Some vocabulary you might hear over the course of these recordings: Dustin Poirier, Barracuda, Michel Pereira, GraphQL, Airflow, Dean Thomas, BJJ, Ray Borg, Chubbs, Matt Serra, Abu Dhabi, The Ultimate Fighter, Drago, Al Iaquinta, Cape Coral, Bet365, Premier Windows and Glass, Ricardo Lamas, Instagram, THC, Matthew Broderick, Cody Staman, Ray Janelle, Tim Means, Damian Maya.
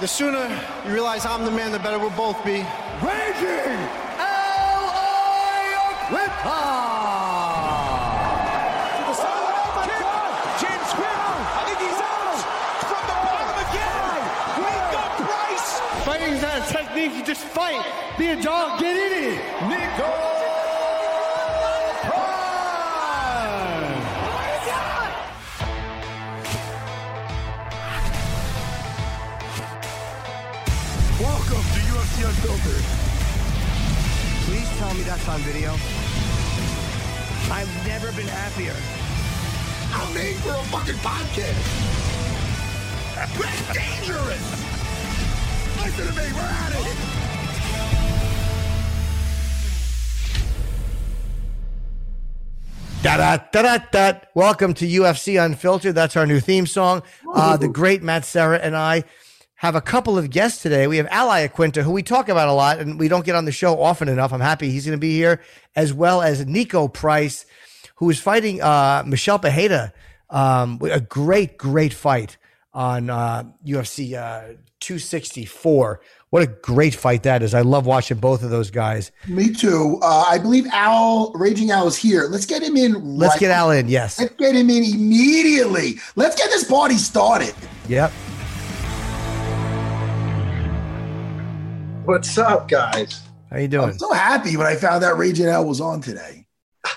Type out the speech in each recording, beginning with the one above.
The sooner you realize I'm the man, the better we'll both be. Raging Al Iaquinta! Oh my God! James Squirrel! I think he's out! From the bottom again! Nico Price! Fighting's not a technique, you just fight! Be a dog, get in it! Nico Price! Oh my God! Welcome to UFC Unfiltered. Please tell me that's on video. I've never been happier. I'm made for a fucking podcast. That's dangerous. Listen to me, we're at it. Da-da-da-da-da. Welcome to UFC Unfiltered. That's our new theme song. The great Matt Serra and I have a couple of guests today. We have Al Iaquinta, who we talk about a lot, and we don't get on the show often enough. I'm happy he's going to be here, as well as Nico Price, who is fighting Michelle Pajeda, a great fight on UFC 264. What a great fight that is. I love watching both of those guys. Me too. I believe Raging Al is here. Let's get him in. Let's get Al in, yes. Let's get him in immediately. Let's get this party started. Yep. What's up, guys? How you doing? I'm so happy when I found out Raging Al was on today.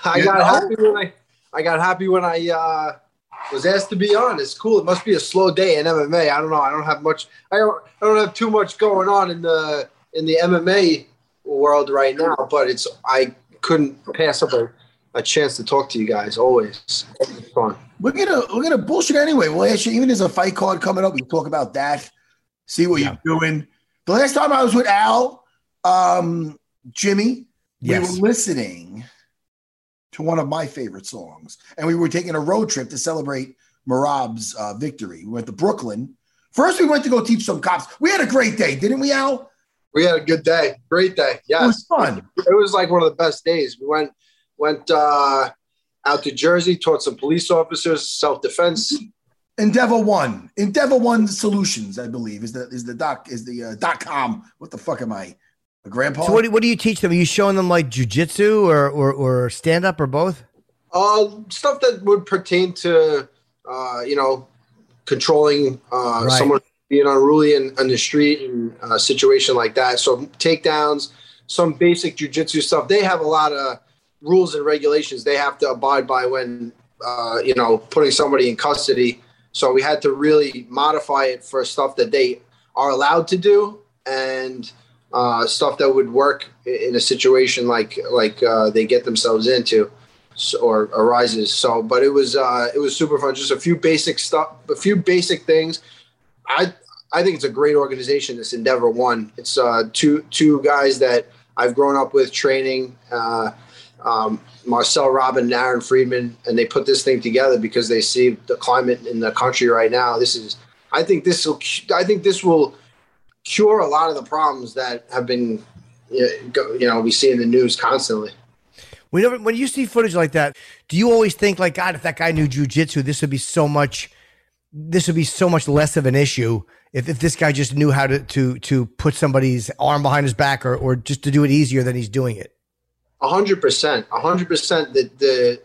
I got happy when I was asked to be on. It's cool. It must be a slow day in MMA. I don't know. I don't have much. I don't have too much going on in the MMA world right now. But I couldn't pass up a chance to talk to you guys. Always fun. We're gonna bullshit anyway. Well, actually, even there's a fight card coming up. We can talk about that. See what you're doing. The last time I was with Al, Jimmy, we were listening to one of my favorite songs. And we were taking a road trip to celebrate Marab's victory. We went to Brooklyn. First, we went to go teach some cops. We had a great day, didn't we, Al? We had a good day. Great day, yes. It was fun. It was like one of the best days. We went out to Jersey, taught some police officers, self-defense. Endeavor One Solutions, I believe, is the .com. What the fuck am I, a grandpa? So what do you teach them? Are you showing them like jujitsu or stand up or both? Stuff that would pertain to controlling right. Someone being unruly on the street and a situation like that. So takedowns, some basic jujitsu stuff. They have a lot of rules and regulations they have to abide by when putting somebody in custody. So we had to really modify it for stuff that they are allowed to do and stuff that would work in a situation like they get themselves into or arises. So, but it was super fun. Just a few basic stuff, a few basic things. I think it's a great organization. This Endeavor One. It's two guys that I've grown up with training. Marcel Robin, Naren Friedman, and they put this thing together because they see the climate in the country right now. I think this will cure a lot of the problems that have been, we see in the news constantly. When you see footage like that, do you always think like, God, if that guy knew jiu-jitsu, this would be so much less of an issue if this guy just knew how to put somebody's arm behind his back or just to do it easier than he's doing it? 100%. The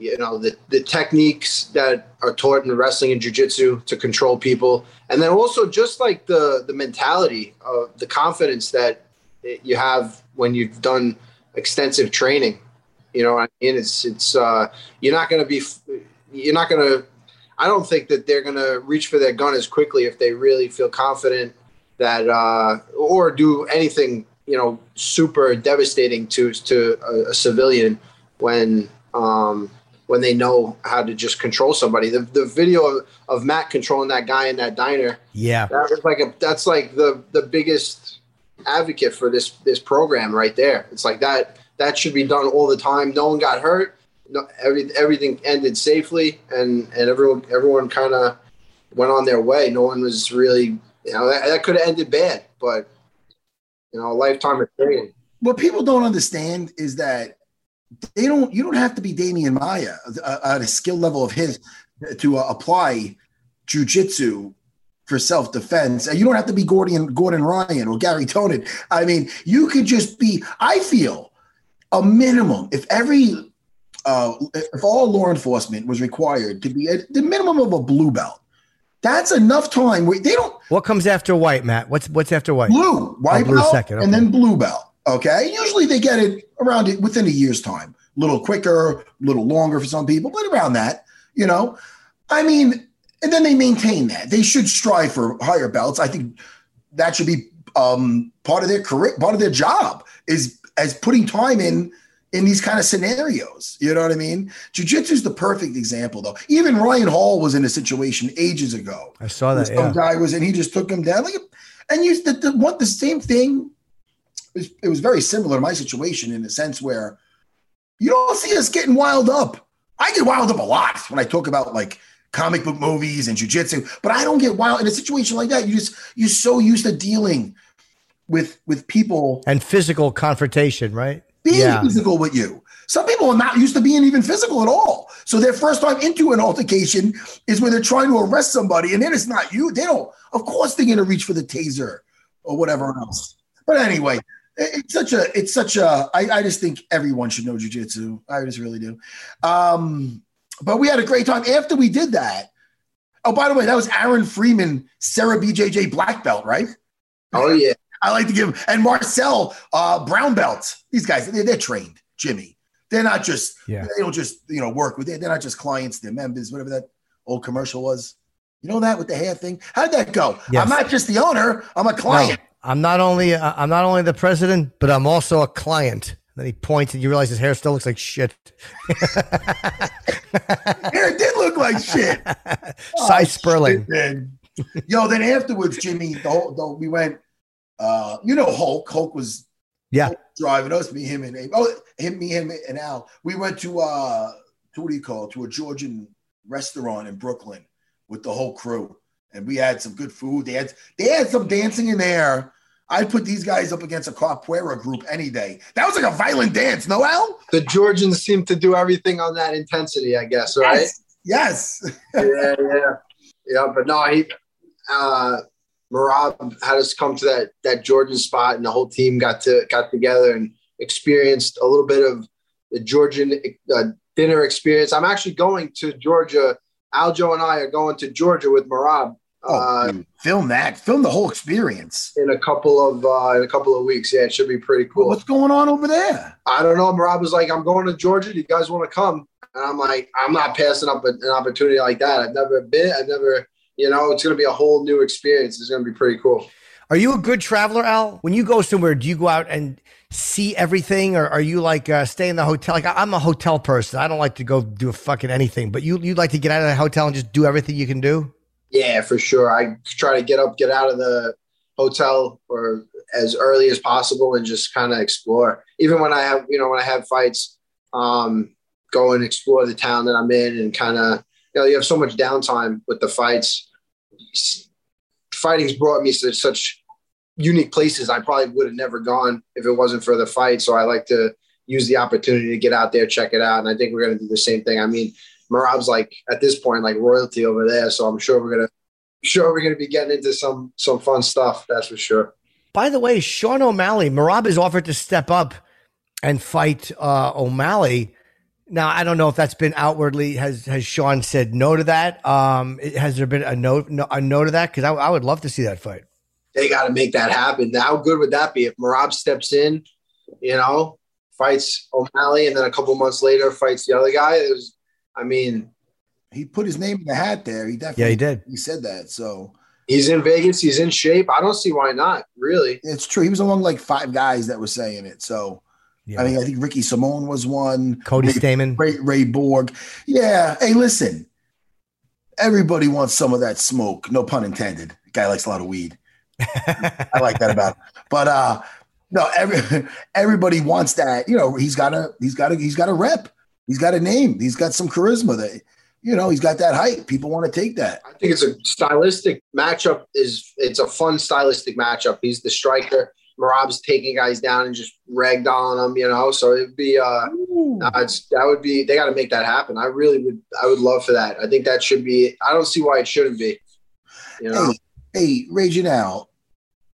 you know, the techniques that are taught in wrestling and jiu-jitsu to control people. And then also just like the mentality of the confidence that you have when you've done extensive training. You know, I mean, it's you're not going to I don't think that they're going to reach for their gun as quickly if they really feel confident that or do anything, you know, super devastating to a civilian when they know how to just control somebody. The video of Matt controlling that guy in that diner. Yeah. That was like that's like the biggest advocate for this program right there. It's like that should be done all the time. No one got hurt. No, everything ended safely, and everyone kind of went on their way. No one was really, you know, that could have ended bad, but, you know, a lifetime of training. What people don't understand is that you don't have to be Damian Maya at a skill level of his to apply jiu-jitsu for self-defense. You don't have to be Gordon Ryan or Gary Tonin. I mean, you could just be, I feel, a minimum. If all law enforcement was required to be at the minimum of a blue belt, that's enough time. What comes after white, Matt? What's after white? Blue belt second, okay. And then blue belt. Okay. Usually they get it around it within a year's time, a little quicker, a little longer for some people, but around that, you know, I mean, and then they maintain that. They should strive for higher belts. I think that should be part of their career, part of their job is as putting time in these kind of scenarios, you know what I mean? Jiu-jitsu is the perfect example, though. Even Ryan Hall was in a situation ages ago. I saw that. Some guy was, and he just took him down. Like, and you, the same thing. It was very similar to my situation in the sense where you don't see us getting wild up. I get wild up a lot when I talk about like comic book movies and jiu-jitsu, but I don't get wild in a situation like that. You're so used to dealing with people and physical confrontation, right? Physical with you. Some people are not used to being even physical at all. So their first time into an altercation is when they're trying to arrest somebody, and then it's not you. They don't. Of course, they're going to reach for the taser or whatever else. But anyway, it's such a. I just think everyone should know jiu-jitsu. I just really do. But we had a great time after we did that. Oh, by the way, that was Aaron Freeman, Sarah BJJ black belt, right? Oh yeah. I like to give – and Marcel brown belt. These guys, they're trained, Jimmy. They're not just – they don't just, you know, work with – they're not just clients, they're members, whatever that old commercial was. You know that with the hair thing? How'd that go? Yes. I'm not just the owner. I'm a client. No, I'm not only the president, but I'm also a client. Then he points and you realize his hair still looks like shit. Hair did look like shit. Cy Sperling. Shit, yo, then afterwards, Jimmy, we went – you know, Hulk was Hulk driving us, me, him, and Al. We went to a Georgian restaurant in Brooklyn with the whole crew, and we had some good food. They had some dancing in there. I'd put these guys up against a capoeira group any day. That was like a violent dance, no, Al? The Georgians seem to do everything on that intensity, I guess, right? Yes. Yeah, but no, he Marab had us come to that Georgian spot, and the whole team got together and experienced a little bit of the Georgian dinner experience. I'm actually going to Georgia. Aljo and I are going to Georgia with Marab. Film that. Film the whole experience in a couple of weeks. Yeah, it should be pretty cool. What's going on over there? I don't know. Marab was like, "I'm going to Georgia. Do you guys want to come?" And I'm like, "I'm not passing up an opportunity like that. I've never been. You know, it's going to be a whole new experience. It's going to be pretty cool." Are you a good traveler, Al? When you go somewhere, do you go out and see everything, or are you like stay in the hotel? Like I'm a hotel person. I don't like to go do fucking anything, but you like to get out of the hotel and just do everything you can do? Yeah, for sure. I try to get out of the hotel or as early as possible and just kind of explore. Even when I have fights, go and explore the town that I'm in and kind of, you know, you have so much downtime with the fights. Fighting's brought me to such unique places I probably would have never gone if it wasn't for the fight. So I like to use the opportunity to get out there, check it out. And I think we're going to do the same thing. I mean, Marab's like at this point, like royalty over there. So I'm sure we're going to be getting into some fun stuff. That's for sure. By the way, Sean O'Malley, Marab has offered to step up and fight O'Malley. Now, I don't know if that's been outwardly. Has Sean said no to that? Has there been a no to that? Because I would love to see that fight. They got to make that happen. How good would that be if Marab steps in, you know, fights O'Malley, and then a couple months later fights the other guy? It was, I mean, he put his name in the hat there. He definitely, yeah, he did. He said that. So he's in Vegas. He's in shape. I don't see why not. Really, it's true. He was among like five guys that were saying it. So. Yeah. I mean, I think Ricky Simone was one. Cody Staman. Ray Borg. Yeah. Hey, listen. Everybody wants some of that smoke. No pun intended. The guy likes a lot of weed. I like that about him. But no, everybody wants that. You know, he's got a rep. He's got a name. He's got some charisma. That, you know, he's got that hype. People want to take that. I think it's a stylistic matchup. It's a fun stylistic matchup. He's the striker. Marab's taking guys down and just ragdolling them, you know. So it'd be, they got to make that happen. I would love for that. I think that should be. I don't see why it shouldn't be. You know? Hey, Ray Janelle,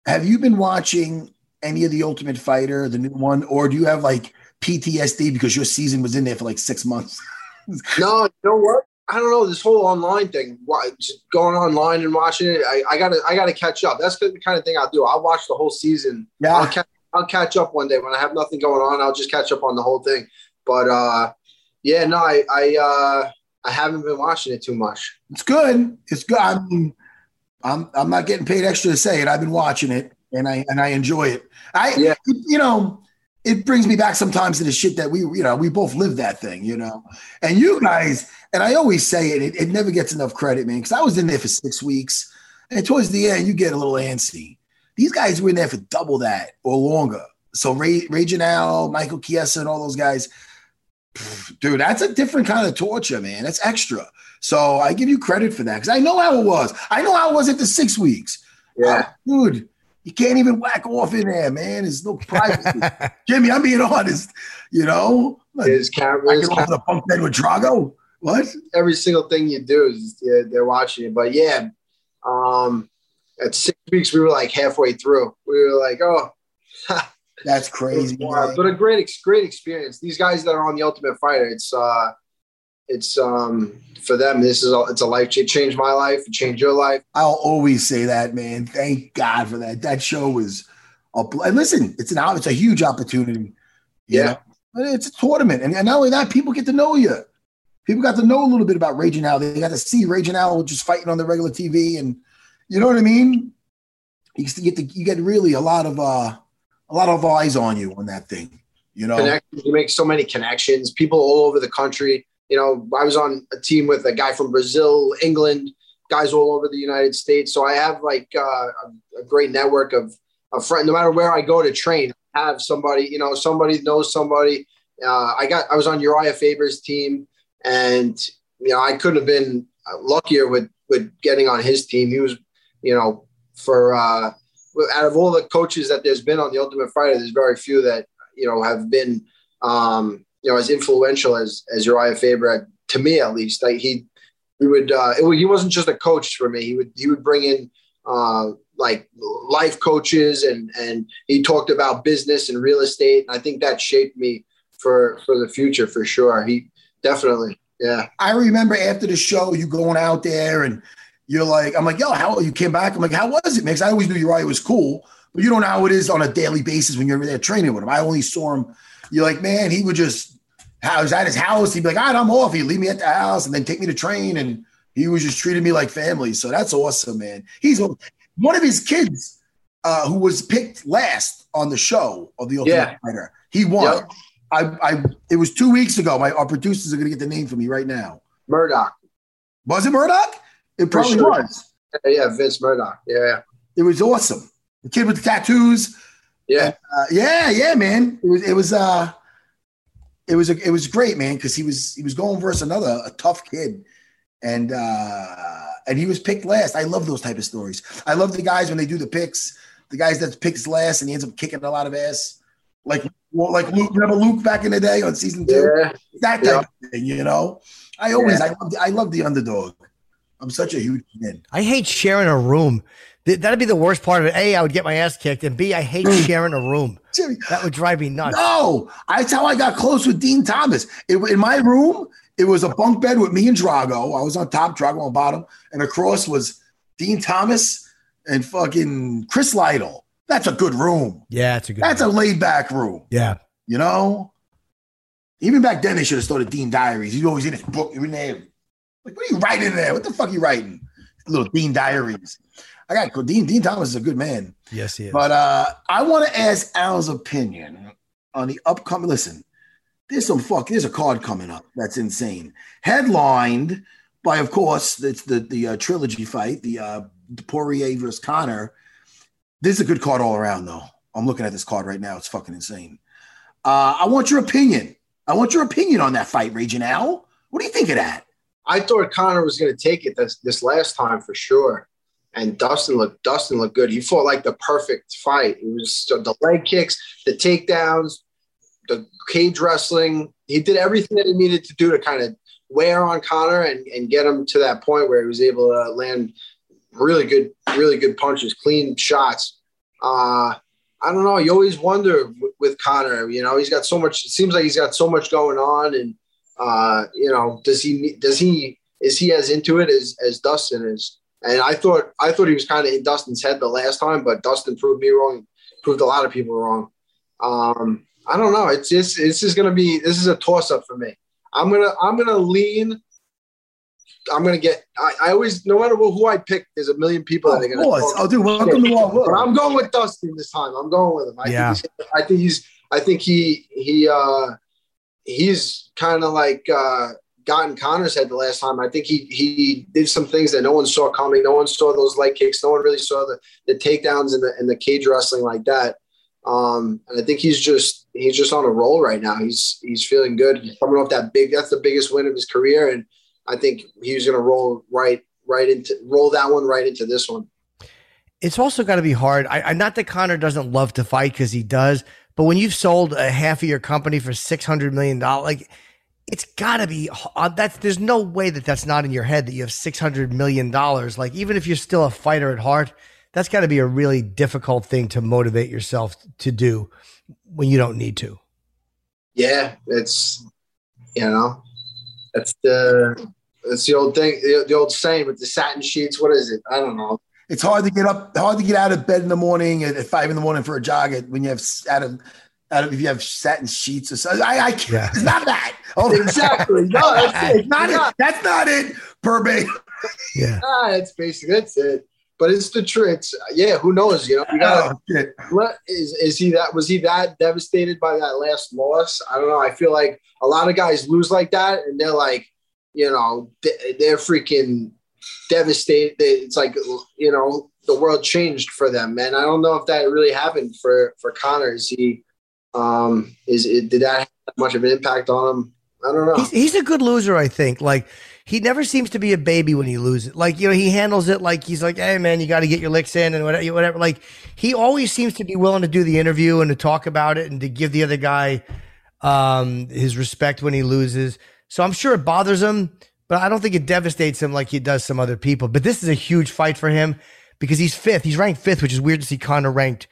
have you been watching any of The Ultimate Fighter, the new one, or do you have like PTSD because your season was in there for like 6 months? No, you know what? I don't know, this whole online thing, just going online and watching it, I gotta catch up. That's the kind of thing I'll do. I'll watch the whole season. Yeah. I'll catch up one day when I have nothing going on. I'll just catch up on the whole thing. But yeah, no, I haven't been watching it too much. It's good. It's good. I mean, I'm not getting paid extra to say it. I've been watching it and I enjoy it. You know, it brings me back sometimes to the shit that we both lived that thing, you know, and you guys, and I always say it never gets enough credit, man. Cause I was in there for 6 weeks and towards the end, you get a little antsy. These guys were in there for double that or longer. So Ray Janelle, Michael Chiesa and all those guys, dude, that's a different kind of torture, man. That's extra. So I give you credit for that. Cause I know how it was. I know how it was at the 6 weeks. Yeah, dude. You can't even whack off in there, man. There's no privacy. Jimmy, I'm being honest. You know? His cameras. Whacking off the bunk bed with Drago. What? Every single thing you do is they're watching it. But, yeah, at 6 weeks, we were like halfway through. We were like, oh. That's crazy. But a great experience. These guys that are on The Ultimate Fighter, it's for them, it's a life change. It changed my life. It changed your life. I'll always say that, man. Thank God for that. That show was and listen, it's a huge opportunity. Yeah. But it's a tournament. And not only that, people get to know you. People got to know a little bit about Ray Janelle. They got to see Ray Janelle just fighting on the regular TV. And you know what I mean? You get really a lot of eyes on you on that thing. You know, you make so many connections, people all over the country. You know, I was on a team with a guy from Brazil, England, guys all over the United States. So I have like a great network of a friend. No matter where I go to train, I have somebody, you know, somebody knows somebody. I was on Uriah Faber's team and, you know, I couldn't have been luckier with getting on his team. He was, you know, out of all the coaches that there's been on The Ultimate Fighter, there's very few that, you know, have been, you know, as influential as Uriah Faber, to me at least. Like he wasn't just a coach for me. He would bring in like life coaches, and he talked about business and real estate. And I think that shaped me for the future for sure. He definitely, yeah. I remember after the show, you going out there and you're like, I'm like, yo, how you came back? I'm like, how was it, man? Because I always knew Uriah was cool, but you don't know how it is on a daily basis when you're there training with him. I only saw him. You're like, man, he would just. I was at his house. He'd be like, all right, I'm off. He'd leave me at the house and then take me to train. And he was just treating me like family. So that's awesome, man. He's one of his kids who was picked last on the show of The Ultimate Fighter. He won. Yep. It was 2 weeks ago. Our producers are going to get the name for me right now. Murdoch. Was it Murdoch? It probably was. Yeah, Vince Murdoch. Yeah. It was awesome. The kid with the tattoos. Yeah. Yeah, man. It was great, man. Cause he was going versus a tough kid. And he was picked last. I love those type of stories. I love the guys when they do the picks, the guys that picks last and he ends up kicking a lot of ass. Like Luke, remember Luke back in the day on season 2, that type of thing, you know, I love the underdog. I'm such a huge fan. I hate sharing a room That'd be the worst part of it. A, I would get my ass kicked, and B, I hate sharing a room. That would drive me nuts. No, that's how I got close with Dean Thomas. In my room, it was a bunk bed with me and Drago. I was on top, Drago on bottom, and across was Dean Thomas and fucking Chris Lytle. That's a good room. Yeah, it's a good. That's room. A laid back room. Yeah, you know. Even back then, they should have started Dean Diaries. He's always in his book. You're in there. Like, what are you writing there? What the fuck are you writing? Little Dean Diaries. I got Dean Thomas is a good man. Yes, he is. But I want to ask Al's opinion on the upcoming. Listen, there's a card coming up that's insane. Headlined by, of course, it's the trilogy fight, the Poirier versus Conor. This is a good card all around, though. I'm looking at this card right now. It's fucking insane. I want your opinion. I want your opinion on that fight, Raging Al. What do you think of that? I thought Conor was going to take it this last time for sure. And Dustin looked good. He fought like the perfect fight. It was the leg kicks, the takedowns, the cage wrestling. He did everything that he needed to do to kind of wear on Conor and get him to that point where he was able to land really good punches, clean shots. I don't know. You always wonder with Conor, you know, he's got so much. It seems like he's got so much going on, and you know, is he as into it as Dustin is? And I thought he was kind of in Dustin's head the last time, but Dustin proved me wrong, proved a lot of people wrong. I don't know. This is a toss up for me. I always, no matter who I pick, there's a million people that are going to. Oh, dude, welcome to our world. But I'm going with Dustin this time. I'm going with him. I think he's kind of like. Gotten Conor's head the last time. I think he did some things that no one saw coming. No one saw those leg kicks. No one really saw the takedowns and the cage wrestling like that. And I think he's just on a roll right now. He's feeling good. He's coming off that's the biggest win of his career. And I think he's going to roll that one right into this one. It's also got to be hard. I'm not that Conor doesn't love to fight, because he does, but when you've sold a half of your company for $600 million, like, it's got to be there's no way that's not in your head that you have $600 million. Like, even if you're still a fighter at heart, that's got to be a really difficult thing to motivate yourself to do when you don't need to. Yeah, that's the old thing, the old saying with the satin sheets. What is it? I don't know. It's hard to get out of bed in the morning at 5 a.m. for a jog when you have if you have satin sheets or something. It's not that. Oh, exactly. No, that's it. That's not it. Burbank. Yeah. That's it. But it's the tricks. Yeah. Who knows? You know, was he that devastated by that last loss? I don't know. I feel like a lot of guys lose like that, and they're like, you know, they're freaking devastated. It's like, you know, the world changed for them. And I don't know if that really happened for Conor. Did that have much of an impact on him? I don't know. He's a good loser, I think. Like, he never seems to be a baby when he loses. Like, you know, he handles it like he's like, hey, man, you got to get your licks in and whatever. Like, he always seems to be willing to do the interview and to talk about it and to give the other guy his respect when he loses. So I'm sure it bothers him, but I don't think it devastates him like he does some other people. But this is a huge fight for him because he's fifth. He's ranked fifth, which is weird to see Conor ranked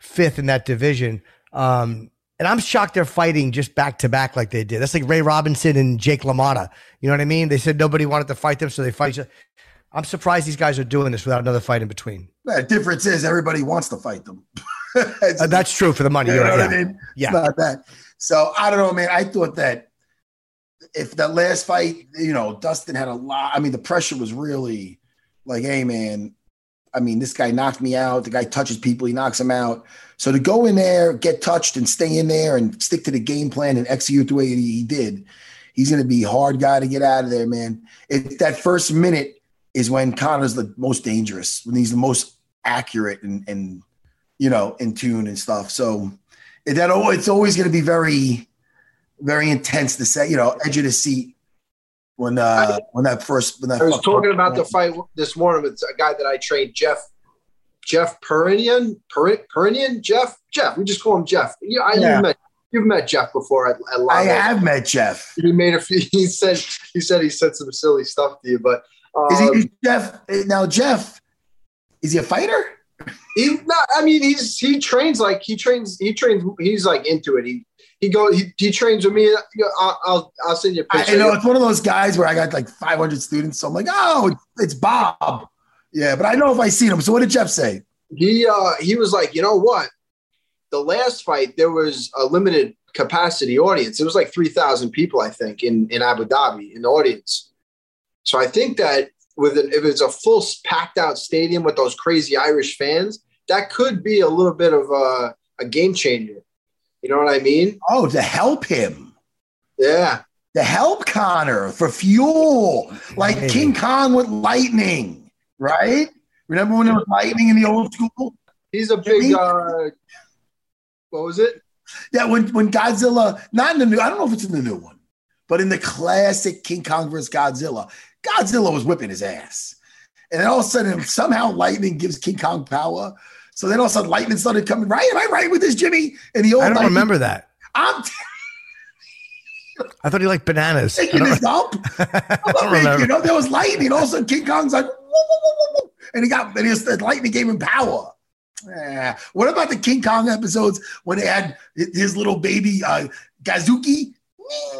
fifth in that division. And I'm shocked they're fighting just back to back like they did. That's like Ray Robinson and Jake LaMotta. You know what I mean? They said nobody wanted to fight them, so they fight each other. I'm surprised these guys are doing this without another fight in between. The difference is everybody wants to fight them. That's true for the money. You know what I mean? Yeah. It's not that. So I don't know, man. I thought that if that last fight, you know, Dustin had a lot. I mean, the pressure was really like, hey, man. I mean, this guy knocked me out. The guy touches people. He knocks them out. So to go in there, get touched and stay in there and stick to the game plan and execute the way he did, he's going to be a hard guy to get out of there, man. That first minute is when Conor's the most dangerous, when he's the most accurate and you know, in tune and stuff. So it's always going to be very, very intense to say, you know, edge of the seat. When I was talking about the fight this morning with a guy that I trained, Jeff Perinian, Jeff. We just call him Jeff. You've met Jeff before. I have met Jeff. He said some silly stuff to you, but is he Jeff now? Jeff Is he a fighter? He's not. I mean, he trains. He's like into it. He trains with me. I'll send you a picture. I know it's one of those guys where I got like 500 students. So I'm like, oh, it's Bob. Yeah, but I know if I seen him. So what did Jeff say? He was like, you know what? The last fight there was a limited capacity audience. It was like 3,000 people, I think, in Abu Dhabi in the audience. So I think that if it's a full packed out stadium with those crazy Irish fans, that could be a little bit of a game changer. You know what I mean? Oh, to help him. Yeah. To help Connor for fuel, like King Kong with lightning, right? Remember when there was lightning in the old school? He's a big, what was it? Yeah, when Godzilla, not in the new, I don't know if it's in the new one, but in the classic King Kong versus Godzilla, Godzilla was whipping his ass. And then all of a sudden, somehow lightning gives King Kong power. So then all of a sudden, lightning started coming. Right? Am I right with this, Jimmy? And the old I don't remember that. I thought he liked bananas. Taking this up. I don't remember. You know, there was lightning. All of a sudden, King Kong's like, whoa, whoa, whoa, whoa. And the lightning gave him power. Yeah. What about the King Kong episodes when they had his little baby Gazuki?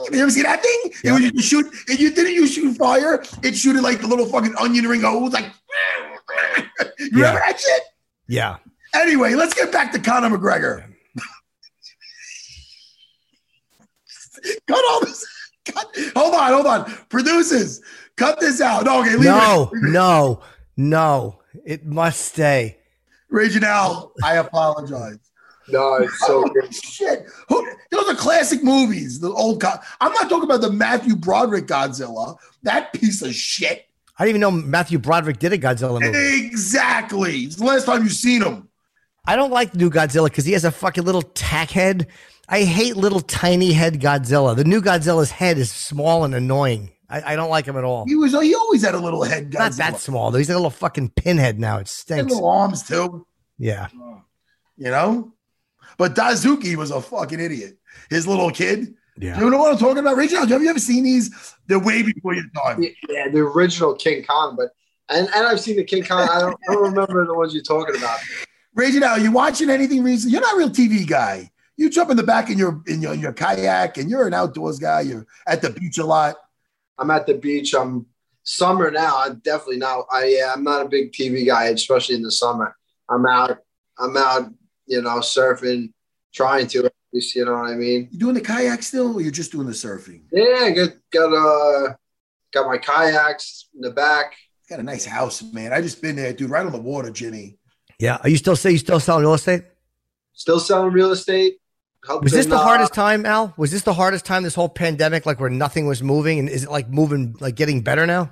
Have you ever seen that thing? Yeah. It was shoot. If you didn't, you shoot fire. It shooted like the little fucking onion ring. It was like, you remember that shit? Yeah. Anyway, let's get back to Conor McGregor. Cut all this. Hold on. Producers, cut this out. No, okay, leave it. No. It must stay. Raging Al, I apologize. No, it's so good. Shit. Those are classic movies. The old I'm not talking about the Matthew Broderick Godzilla. That piece of shit. I didn't even know Matthew Broderick did a Godzilla movie. Exactly. It's the last time you've seen him. I don't like the new Godzilla because he has a fucking little tack head. I hate little tiny head Godzilla. The new Godzilla's head is small and annoying. I don't like him at all. He always had a little head, Godzilla. Not that small, though. He's a little fucking pinhead now. It stinks. Little arms, too. Yeah. You know? But Dazuki was a fucking idiot. His little kid. Yeah. You know what I'm talking about? Rachel, have you ever seen these? They're way before your time. Yeah, the original King Kong. But and I've seen the King Kong. I don't remember the ones you're talking about. Rachel, are you watching anything recently? You're not a real TV guy. You jump in the back in your kayak, and you're an outdoors guy. You're at the beach a lot. I'm at the beach. I'm summer now. I'm definitely not. I'm not a big TV guy, especially in the summer. I'm out. You know, surfing, trying to. You know what I mean? You doing the kayak still, or you're just doing the surfing? Yeah, I got my kayaks in the back. Got a nice house, man. I just been there, dude, right on the water, Jimmy. Yeah. Are you still selling real estate? Still selling real estate. Was this the hardest time, Al? Was this the hardest time, this whole pandemic, like where nothing was moving? And is it like moving, like getting better now?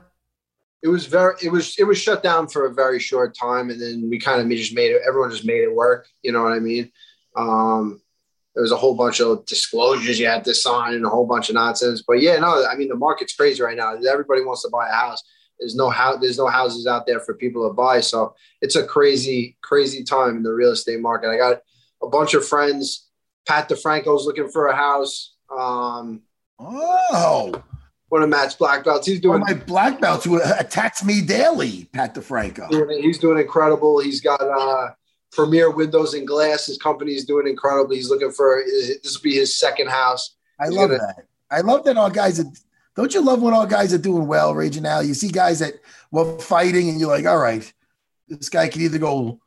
It was shut down for a very short time. And then we kind of everyone just made it work. You know what I mean? There was a whole bunch of disclosures you had to sign and a whole bunch of nonsense. But yeah, no, I mean, the market's crazy right now. Everybody wants to buy a house. There's no houses out there for people to buy. So it's a crazy, crazy time in the real estate market. I got a bunch of friends. Pat DeFranco's looking for a house. One of Matt's black belts. He's doing my black belts who attacks me daily. Pat DeFranco. He's doing incredible. He's got Premier Windows and Glass. His company's doing incredibly. He's looking for this will be his second house. I love that. I love that our guys are. Don't you love when our guys are doing well, Raging Al? You see guys that were fighting, and you're like, all right, this guy can either go,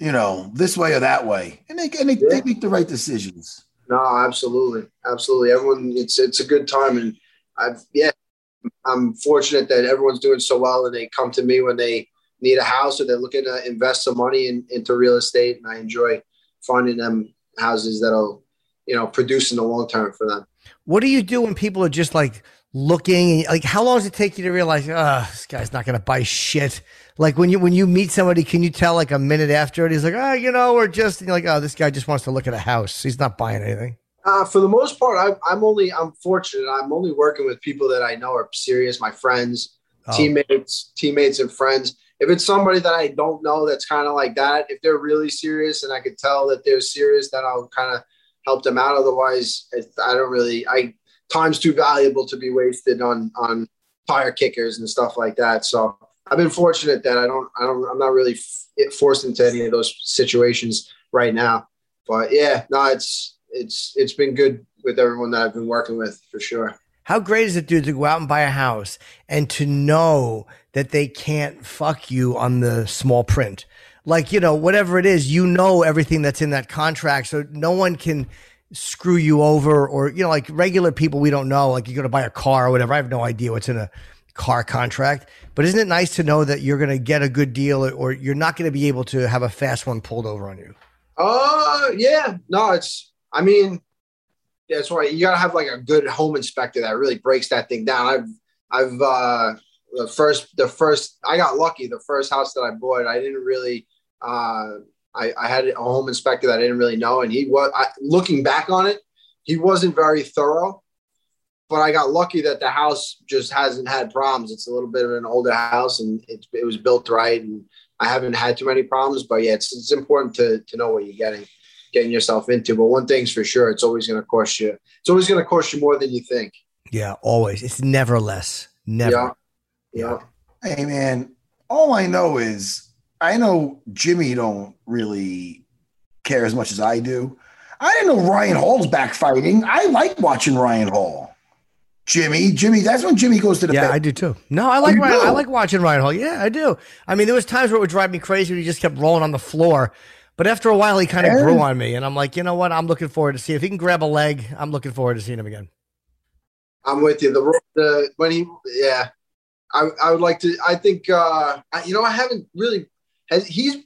you know, this way or that way, and they make the right decisions. No, absolutely. Everyone, it's a good time, and I'm fortunate that everyone's doing so well, and they come to me when they need a house or they're looking to invest some money into real estate, and I enjoy finding them houses that'll, you know, produce in the long term for them. What do you do when people are just like looking? Like, how long does it take you to realize, this guy's not going to buy shit? Like when you meet somebody, can you tell like a minute after it? He's like, we're just like, this guy just wants to look at a house. He's not buying anything. For the most part, I'm fortunate. I'm only working with people that I know are serious. My friends, teammates and friends. If it's somebody that I don't know, that's kind of like that. If they're really serious and I could tell that they're serious, then I'll kind of help them out. Otherwise, time's too valuable to be wasted on tire kickers and stuff like that. So I've been fortunate that I'm not really forced into any of those situations right now. But yeah, no, it's been good with everyone that I've been working with for sure. How great is it, dude, to go out and buy a house and to know that they can't fuck you on the small print? Like, you know, whatever it is, you know everything that's in that contract, so no one can screw you over. Or, you know, like regular people, we don't know. Like, you're going to buy a car or whatever. I have no idea what's in a car contract. But isn't it nice to know that you're going to get a good deal, or you're not going to be able to have a fast one pulled over on you? Yeah. No, that's why you gotta have like a good home inspector that really breaks that thing down. I got lucky. The first house that I bought, I didn't really, I had a home inspector that I didn't really know. And looking back on it, he wasn't very thorough, but I got lucky that the house just hasn't had problems. It's a little bit of an older house, and it was built right. And I haven't had too many problems, but yeah, it's important to know what you're getting yourself into. But one thing's for sure, it's always going to cost you more than you think. Yeah, always. It's never less. Never. Yeah. Yeah. Hey man, all I know is Jimmy don't really care as much as I do. I didn't know Ryan Hall's back fighting. I like watching Ryan Hall. Jimmy, that's when Jimmy goes to the bed. I do too. No, I like Ryan. I like watching Ryan Hall. Yeah, I do. I mean, there was times where it would drive me crazy when he just kept rolling on the floor. But after a while, he kind of grew on me, and I'm like, you know what? I'm looking forward to see if he can grab a leg. I'm looking forward to seeing him again. I'm with you. I would like to. I think I haven't really has he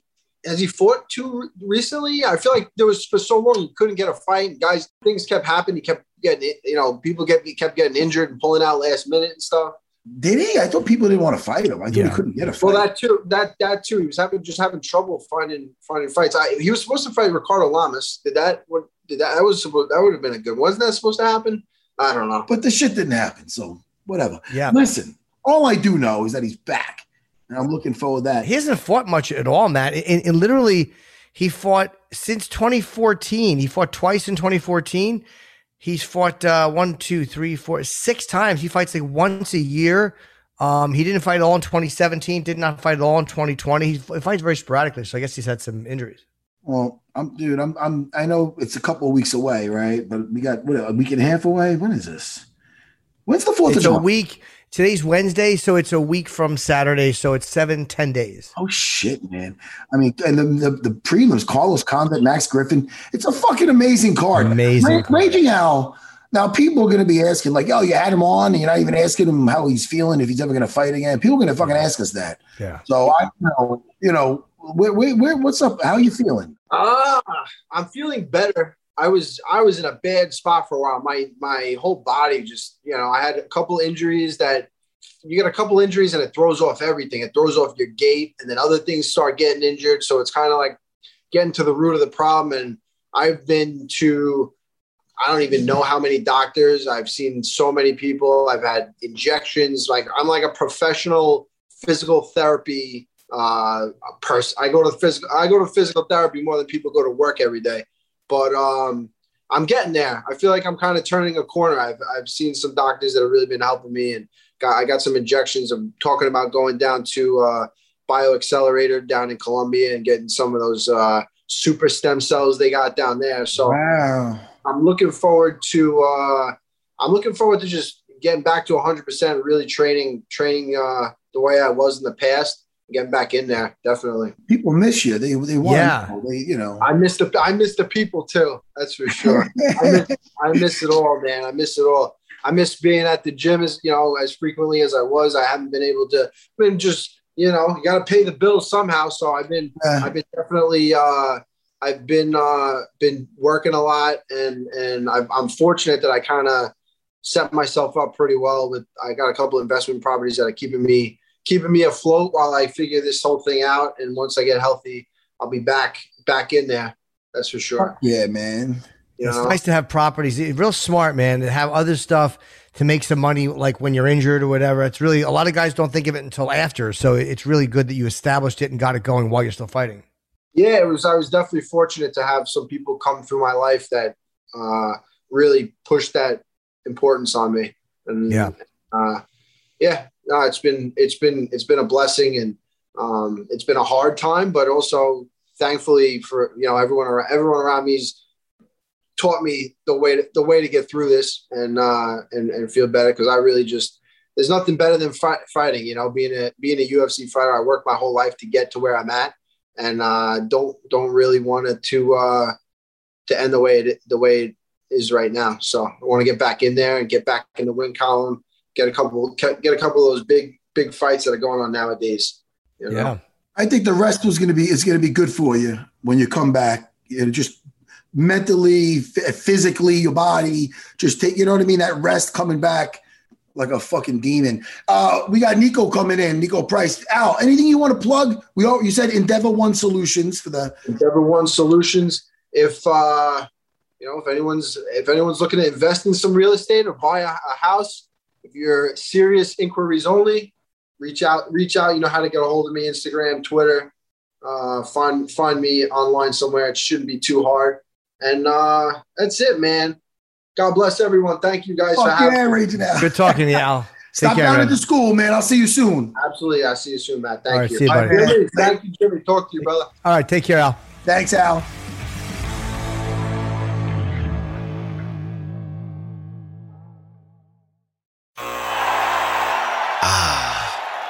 fought too recently? I feel like there was, for so long, he couldn't get a fight. Guys, things kept happening. He kept getting, kept getting injured and pulling out last minute and stuff. Did he? I thought people didn't want to fight him. I thought he couldn't get a fight. Well, that too. He was having trouble finding fights. He was supposed to fight Ricardo Lamas. That would have been a good one. Wasn't that supposed to happen? I don't know. But the shit didn't happen, so whatever. Yeah. Listen, all I do know is that he's back, and I'm looking forward to that. He hasn't fought much at all, Matt. And literally, he fought since 2014. He fought twice in 2014. He's fought 6 times. He fights like once a year. He didn't fight at all in 2017, did not fight at all in 2020. He fights very sporadically, so I guess he's had some injuries. Well, I know it's a couple of weeks away, right? But we got a week and a half away. When is this? When's the 4th of July? It's a week. Today's Wednesday, so it's a week from Saturday. So it's 10 days. Oh shit, man! I mean, and the prelims: Carlos Condit, Max Griffin. It's a fucking amazing card. Raging Al. Now people are going to be asking, like, "Oh, you had him on, and you're not even asking him how he's feeling, if he's ever going to fight again." People are going to fucking ask us that. Yeah. So I know, what's up? How are you feeling? I'm feeling better. I was in a bad spot for a while. My whole body just, I had a couple injuries that you get a couple injuries and it throws off everything. It throws off your gait, and then other things start getting injured. So it's kind of like getting to the root of the problem. And I've been to, I don't even know how many doctors. I've seen so many people. I've had injections. Like, I'm like a professional physical therapy person. I go to physical therapy more than people go to work every day. But I'm getting there. I feel like I'm kind of turning a corner. I've seen some doctors that have really been helping me, and I got some injections. I'm talking about going down to BioAccelerator down in Colombia and getting some of those super stem cells they got down there. So wow. I'm looking forward to just getting back to 100%, really training the way I was in the past. Getting back in there, definitely. People miss you. They want. Yeah. I miss the people too. That's for sure. I miss it all, man. I miss it all. I miss being at the gym as frequently as I was. I haven't been able to. You got to pay the bills somehow. So I've been working a lot, and I'm fortunate that I kind of set myself up pretty well. I got a couple of investment properties that are keeping me afloat while I figure this whole thing out. And once I get healthy, I'll be back in there. That's for sure. Yeah, man. It's nice to have properties. Real smart, man, to have other stuff to make some money, like when you're injured or whatever. It's really, a lot of guys don't think of it until after. So it's really good that you established it and got it going while you're still fighting. Yeah, I was definitely fortunate to have some people come through my life that really pushed that importance on me. And, yeah. it's been a blessing, and it's been a hard time, but also thankfully for, you know, everyone around me's taught me the way to get through this and feel better. Cause I really just, there's nothing better than fighting, you know, being a UFC fighter. I worked my whole life to get to where I'm at, and don't really want it to end the way it is right now. So I want to get back in there and get back in the win column, get a couple of those big fights that are going on nowadays. You know? Yeah. I think the rest is going to be good for you when you come back. You know, just mentally, physically, your body, just take, you know what I mean? That rest coming back like a fucking demon. We got Nico coming in, Nico Price. Al, anything you want to plug? You said Endeavor One Solutions for the Endeavor One Solutions. If anyone's looking to invest in some real estate or buy a house, if you're serious inquiries only, reach out. You know how to get a hold of me, Instagram, Twitter, find me online somewhere. It shouldn't be too hard. And that's it, man. God bless everyone. Thank you guys for having me. Good talking to you, Al. Stop down at the school, man. I'll see you soon. Absolutely. I'll see you soon, Matt. Thank you. Thank you, Jimmy. Talk to you, brother. All right. Take care, Al. Thanks, Al.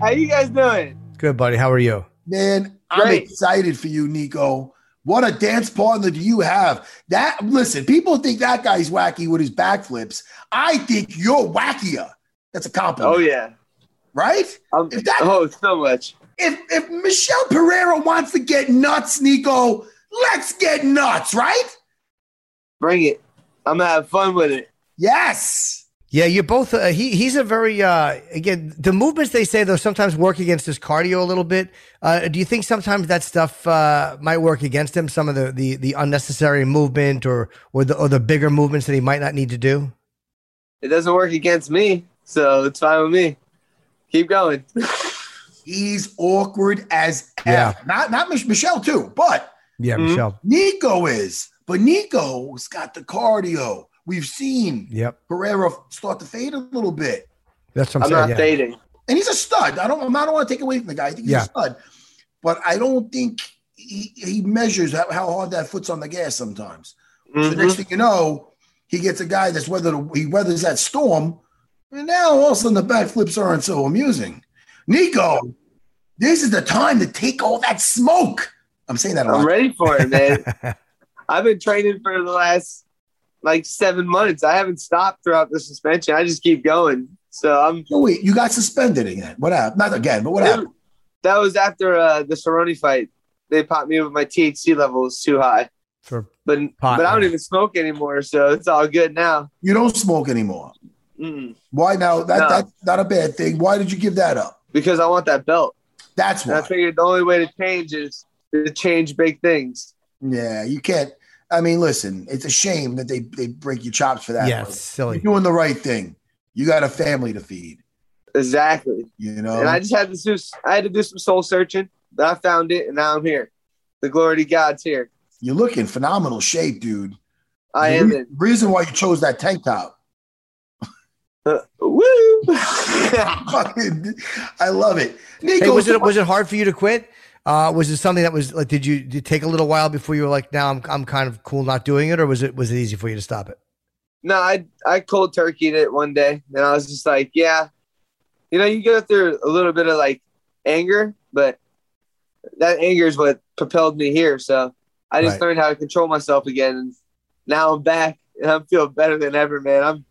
How you guys doing? Good, buddy. How are you? Man, I'm excited for you, Nico. What a dance partner do you have? Listen, people think that guy's wacky with his backflips. I think you're wackier. That's a compliment. Oh, yeah. Right? So much. If Michel Pereira wants to get nuts, Nico, let's get nuts, right? Bring it. I'm going to have fun with it. Yes. Yeah, you're both he's a very again, the movements they say, though, sometimes work against his cardio a little bit. Do you think sometimes that stuff might work against him, some of the unnecessary movement or the bigger movements that he might not need to do? It doesn't work against me, so it's fine with me. Keep going. He's awkward as F. Not Michelle too, but yeah, Michelle. Nico is. But Nico's got the cardio. We've seen Pereira start to fade a little bit. That's what I'm saying. I'm not fading. And he's a stud. I don't want to take away from the guy. I think he's a stud. But I don't think he measures how hard that foot's on the gas sometimes. Mm-hmm. So next thing you know, he gets a guy that's he weathers that storm. And now all of a sudden the backflips aren't so amusing. Nico, this is the time to take all that smoke. I'm saying that a lot. I'm ready for it, man. I've been training for the last... like 7 months. I haven't stopped throughout the suspension. I just keep going. Wait, you got suspended again. What happened? Not again, but what happened? That was after the Cerrone fight. They popped me with my THC levels too high. But I don't even smoke anymore, so it's all good now. You don't smoke anymore? Mm-mm. Why now? That's not a bad thing. Why did you give that up? Because I want that belt. That's why. And I figured the only way to change is to change big things. Yeah, you can't. I mean, listen, it's a shame that they break your chops for that. Yeah, it's silly. You're doing the right thing. You got a family to feed. Exactly. You know? And I just had to do some soul searching. But I found it, and now I'm here. The glory to God's here. You look in phenomenal shape, dude. I am. The reason why you chose that tank top. Woo! I love it. Nico, hey, was it hard for you to quit? Was it something that was like? Did it take a little while before you were like, now I'm kind of cool not doing it, or was it easy for you to stop it? No, I cold turkeyed it one day, and I was just like, yeah, you know, you go through a little bit of like anger, but that anger is what propelled me here. So I just learned how to control myself again, and now I'm back and I'm feeling better than ever, man.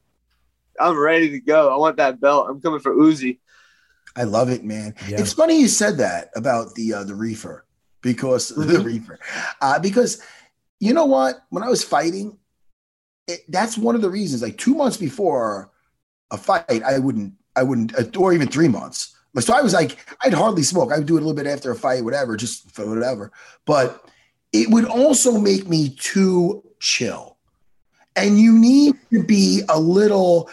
I'm ready to go. I want that belt. I'm coming for Uzi. I love it, man. Yeah. It's funny you said that about the reefer, because the reefer, because you know what? When I was fighting, that's one of the reasons. Like 2 months before a fight, I wouldn't, or even 3 months. So I was like, I'd hardly smoke. I would do it a little bit after a fight, whatever, just for whatever. But it would also make me too chill. And you need to be a little,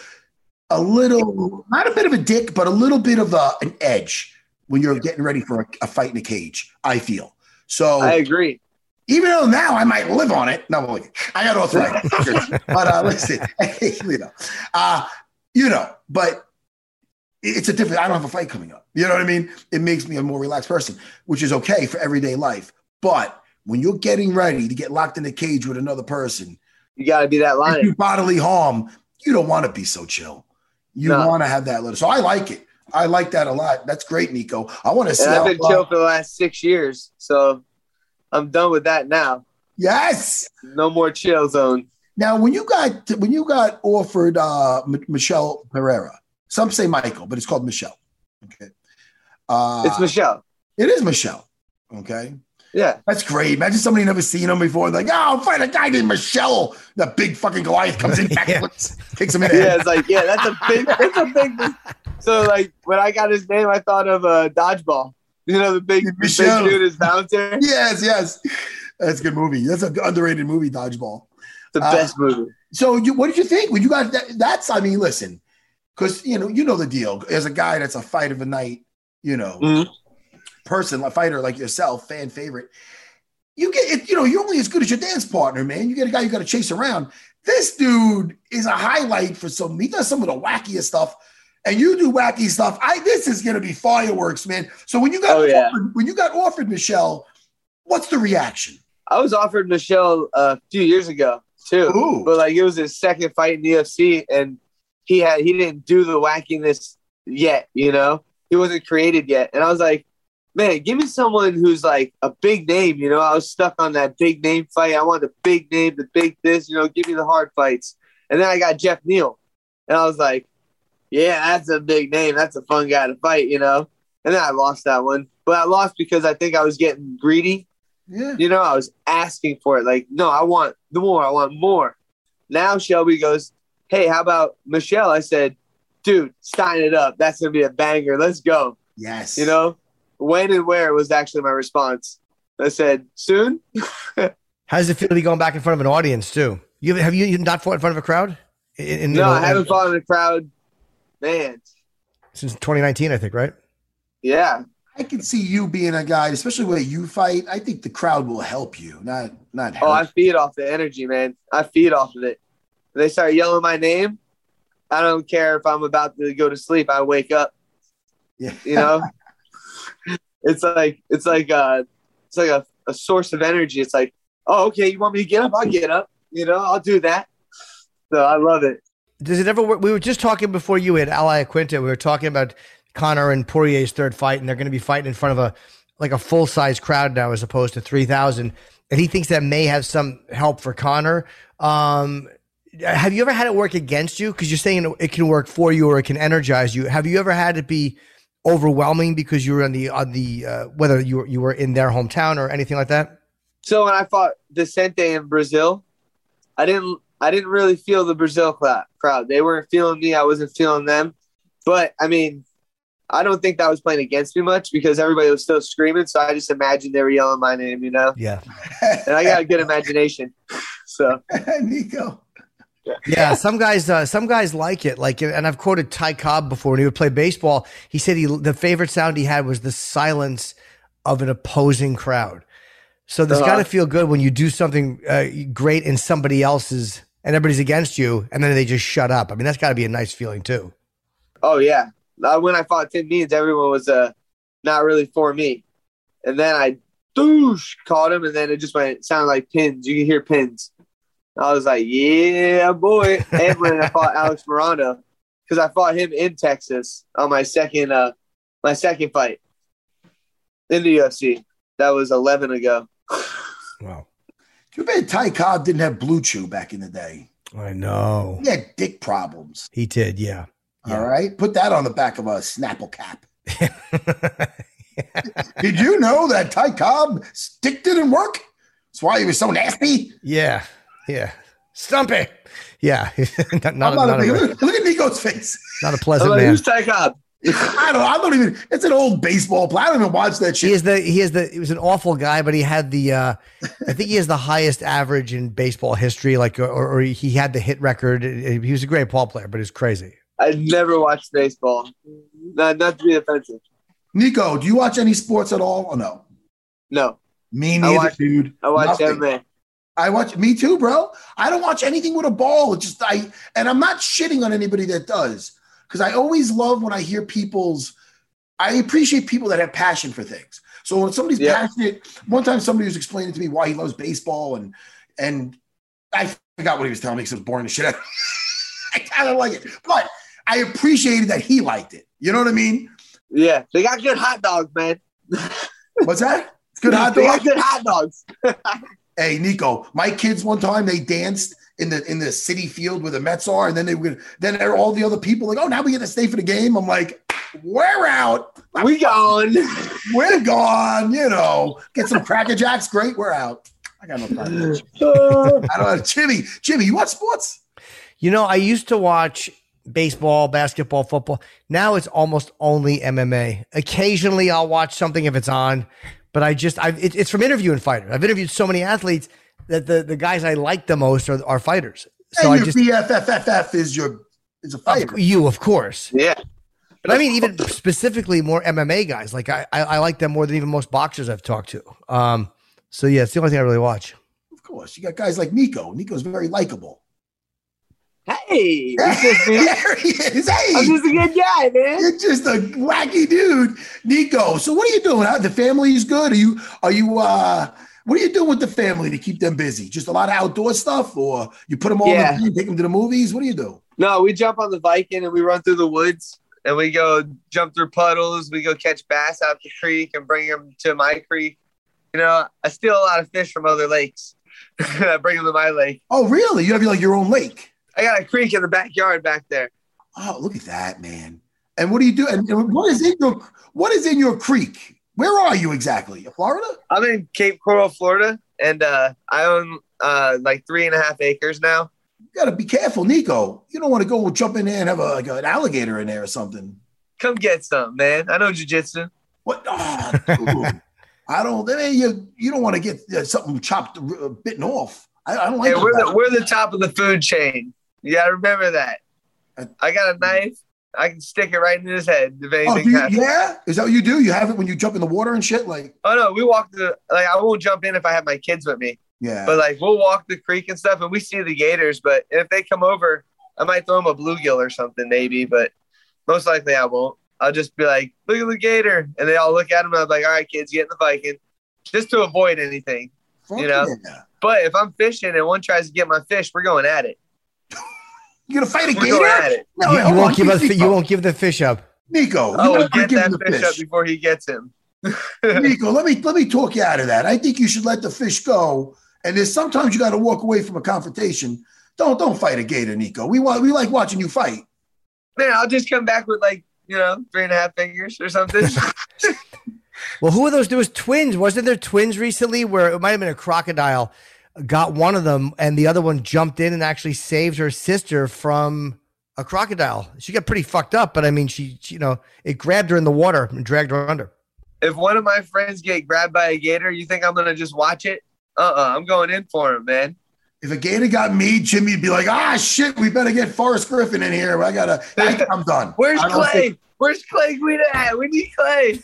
not a bit of a dick, but a little bit of an edge when you're getting ready for a fight in a cage, I feel. So I agree. Even though now I might live on it. No, I got arthritis. But listen, but it's a different, I don't have a fight coming up. You know what I mean? It makes me a more relaxed person, which is okay for everyday life. But when you're getting ready to get locked in a cage with another person, you got to be that line. If you bodily harm, you don't want to be so chill. You want to have that little. So I like it. I like that a lot. That's great, Nico. I want to see. I've been chill for the last 6 years, so I'm done with that now. Yes. No more chill zone. Now, when you got offered Michel Pereira. Some say Michael, but it's called Michelle. Okay. It's Michelle. It is Michelle. Okay. Yeah. That's great. Imagine somebody never seen him before. Like, I'll fight a guy named Michelle. The big fucking Goliath comes in, backwards, kicks him in the head. Yeah, it's like, that's a big. So, like, when I got his name, I thought of Dodgeball. You know, the big dude is bouncer. Yes. That's a good movie. That's an underrated movie, Dodgeball. The best movie. So, what did you think when you got that? Listen. Because, you know the deal. As a guy that's a fight of the night, person, a fighter like yourself, fan favorite, you get it, you're only as good as your dance partner, man. You get a guy you got to chase around. This dude is a highlight for some. He does some of the wackiest stuff, and you do wacky stuff. This is going to be fireworks, man. So when you got offered Michelle, what's the reaction? I was offered Michelle a few years ago, too. Ooh. But, it was his second fight in the UFC, and he didn't do the wackiness yet, he wasn't created yet. And I was like, man, give me someone who's like a big name. I was stuck on that big name fight. I want the big name, the big this, give me the hard fights. And then I got Jeff Neal, and I was like, yeah, that's a big name. That's a fun guy to fight, and then I lost that one, but I lost because I think I was getting greedy. Yeah. I was asking for it. Like, no, I want more. Now Shelby goes, hey, how about Michelle? I said, dude, sign it up. That's going to be a banger. Let's go. Yes. When and where was actually my response. I said, soon. How does it feel to be going back in front of an audience too? Have you not fought in front of a crowd? I haven't fought in a crowd, man. Since 2019, I think, right? Yeah. I can see you being a guy, especially when you fight. I think the crowd will help you, not help. Oh, I feed off the energy, man. I feed off of it. They start yelling my name. I don't care if I'm about to go to sleep. I wake up. Yeah. It's like a source of energy. It's like, oh, okay, you want me to get up? I'll get up. I'll do that. So I love it. Does it ever work? We were just talking before you had Al Iaquinta. We were talking about Conor and Poirier's third fight, and they're going to be fighting in front of a full size crowd now, as opposed to 3,000. And he thinks that may have some help for Conor. Have you ever had it work against you? Because you're saying it can work for you or it can energize you. Have you ever had it be overwhelming because you were on the whether you were in their hometown or anything like that? So when I fought Vicente in Brazil, I didn't really feel the Brazil crowd. They weren't feeling me. I wasn't feeling them. But I mean, I don't think that was playing against me much because everybody was still screaming. So I just imagined they were yelling my name. Yeah. And I got a good imagination. So Nico. Yeah, some guys like it. Like, and I've quoted Ty Cobb before when he would play baseball. He said the favorite sound he had was the silence of an opposing crowd. So there's got to feel good when you do something great in somebody else's and everybody's against you, and then they just shut up. I mean, that's got to be a nice feeling too. Oh yeah, when I fought Tim Means, everyone was not really for me, and then I caught him, and then it just went. It sounded like pins. You could hear pins. I was like, yeah, boy. And when I fought Alex Miranda, because I fought him in Texas on my second fight in the UFC. That was 11 ago. Wow. Too bad Ty Cobb didn't have Blue Chew back in the day. I know. He had dick problems. He did, yeah. All right. Put that on the back of a Snapple cap. Did you know that Ty Cobb's dick didn't work? That's why he was so nasty? Yeah. Yeah. Stump it. Yeah. Look at Nico's face. Not a pleasant man. Who's Ty Cobb? I don't even. It's an old baseball player. I don't even watch that shit. He was an awful guy, but he had the. I think he has the highest average in baseball history. Like, or he had the hit record. He was a great ball player, but he's crazy. I never watched baseball. Not to be offensive. Nico, do you watch any sports at all? Or no? No. Me neither, dude. I watch MMA. Me too, bro. I don't watch anything with a ball. And I'm not shitting on anybody that does. Because I always love when I hear I appreciate people that have passion for things. So when somebody's passionate, one time somebody was explaining to me why he loves baseball, and I forgot what he was telling me because it was boring as shit. I kind of like it. But I appreciated that he liked it. You know what I mean? Yeah. They got good hot dogs, man. What's that? Good hot dogs? They got good hot dogs. Hey, Nico, my kids one time, they danced in the city field where the Mets are, and then there are all the other people like, oh, now we get to stay for the game. I'm like, we're out. We gone. We're gone, you know. Get some Cracker Jacks. Great, we're out. I got no problem. I don't know. Jimmy, you watch sports? You know, I used to watch baseball, basketball, football. Now it's almost only MMA. Occasionally I'll watch something if it's on, but it's from interviewing fighters. I've interviewed so many athletes that the guys I like the most are fighters. So and your BFFFF is a fighter. You, of course. Yeah. But I mean, even specifically more MMA guys. Like I like them more than even most boxers I've talked to. So yeah, it's the only thing I really watch. Of course. You got guys like Nico. Nico's very likable. Hey. There he is. Hey. I'm just a good guy, man. You're just a wacky dude. Nico, so what are you doing? The family is good? Are you what are you doing with the family to keep them busy? Just a lot of outdoor stuff, or you put them all in the plane, take them to the movies? What do you do? No, we jump on the Viking and we run through the woods and we go jump through puddles. We go catch bass out the creek and bring them to my creek. You know, I steal a lot of fish from other lakes. I bring them to my lake. Oh, really? You have like your own lake? I got a creek in the backyard back there. Oh, look at that, man. And what do you do? And what is in your creek? Where are you exactly? Florida? I'm in Cape Coral, Florida, and I own like 3.5 acres now. You got to be careful, Nico. You don't want to go jump in there and have an alligator in there or something. Come get some, man. I know jiu-jitsu. What? Oh, dude. You don't want to get something chopped, bitten off. I don't like that. We're the top of the food chain. You got to remember that. I got a knife. I can stick it right in his head if anything happens. Yeah? Is that what you do? You have it when you jump in the water and shit? Like, oh, no. I won't jump in if I have my kids with me. Yeah. But, we'll walk the creek and stuff, and we see the gators. But if they come over, I might throw them a bluegill or something maybe. But most likely I won't. I'll just be like, look at the gator. And they all look at him, and I'm like, all right, kids, get in the Viking. Just to avoid anything, you know? Yeah. But if I'm fishing and one tries to get my fish, we're going at it. You're going to fight a gator? No, you won't give the fish up. Nico, I will get that fish up before he gets him. Nico, let me talk you out of that. I think you should let the fish go. And there's sometimes you got to walk away from a confrontation. Don't fight a gator, Nico. We like watching you fight. Man, I'll just come back with 3.5 fingers or something. Well, who are those? There was twins. Wasn't there twins recently where it might have been a crocodile? Got one of them, and the other one jumped in and actually saved her sister from a crocodile. She got pretty fucked up, but I mean, she it grabbed her in the water and dragged her under. If one of my friends get grabbed by a gator, you think I'm going to just watch it? I'm going in for him, man. If a gator got me, Jimmy'd be like, ah, shit, we better get Forrest Griffin in here. I'm done. Where's Clay? Where's Clay Guida at? We need Clay.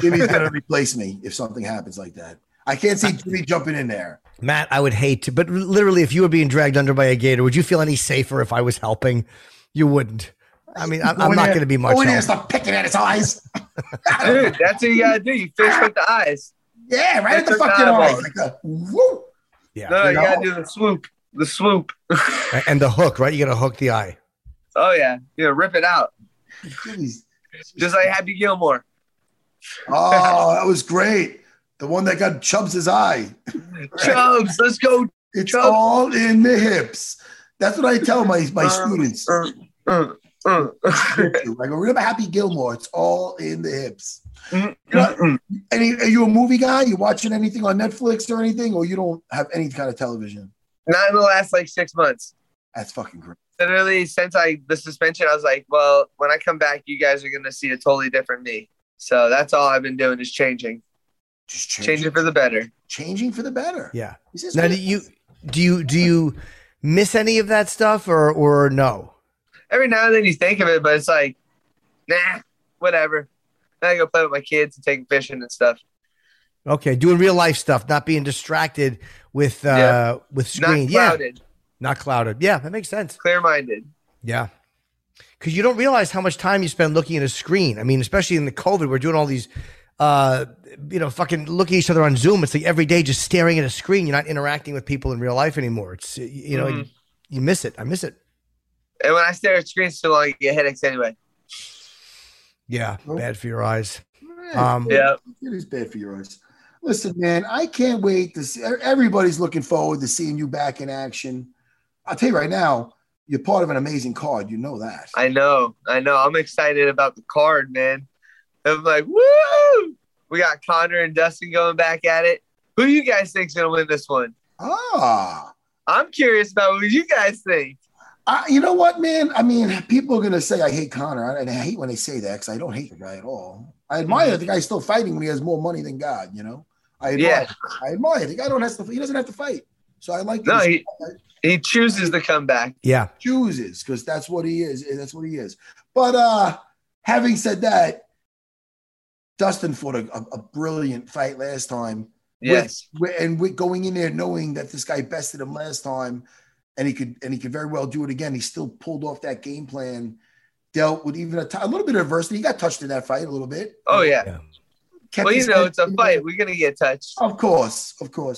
Jimmy's going to replace me if something happens like that. I can't see Jimmy jumping in there. Matt, I would hate to, but literally, if you were being dragged under by a gator, would you feel any safer if I was helping? You wouldn't. I mean, I'm not going to be much help. Go in there and stop picking at its eyes. Dude, that's what you got to do. You fish with the eyes. Yeah, right at the fucking eyes. Like the whoop. Yeah. No, you got to do the swoop. the swoop. And the hook, right? You got to hook the eye. Oh, yeah. Yeah, rip it out. Jeez. Just like Happy Gilmore. Oh, that was great. The one that got Chubbs' eye. Chubbs, let's go. It's Chubbs. All in the hips. That's what I tell my students. I go, remember Happy Gilmore. It's all in the hips. Are you a movie guy? You watching anything on Netflix or anything? Or you don't have any kind of television? Not in the last, 6 months. That's fucking great. Literally, since the suspension, I was like, well, when I come back, you guys are going to see a totally different me. So that's all I've been doing is changing. Just changing for the better. Changing for the better. Yeah. Now, do you miss any of that stuff or no? Every now and then you think of it, but it's like, nah, whatever. Now I go play with my kids and take fishing and stuff. Okay, doing real life stuff, not being distracted with screen. Not clouded. Yeah. Not clouded. Yeah, that makes sense. Clear-minded. Yeah. Because you don't realize how much time you spend looking at a screen. I mean, especially in the COVID, we're doing all these fucking looking at each other on Zoom. It's like every day just staring at a screen. You're not interacting with people in real life anymore. It's, you miss it. I miss it. And when I stare at screens too long, you get headaches anyway. Yeah, bad for your eyes. Yeah, it is bad for your eyes. Listen, man, I can't wait to see. Everybody's looking forward to seeing you back in action. I'll tell you right now, you're part of an amazing card. You know that. I know. I'm excited about the card, man. I'm like, woo! We got Connor and Dustin going back at it. Who you guys think's gonna win this one? Ah, I'm curious about what you guys think. You know what, man? I mean, people are going to say I hate Connor. And I hate when they say that because I don't hate the guy at all. I admire the guy still fighting when he has more money than God, you know? I admire the guy. He doesn't have to fight. So I like that. No, he chooses the comeback. Yeah. Chooses because that's what he is. That's what he is. But having said that, Dustin fought a brilliant fight last time. Yes. We're going in there knowing that this guy bested him last time. And he could very well do it again. He still pulled off that game plan, dealt with even a little bit of adversity. He got touched in that fight a little bit. Oh, yeah. Well, it's a fight. We're going to get touched. Of course. It's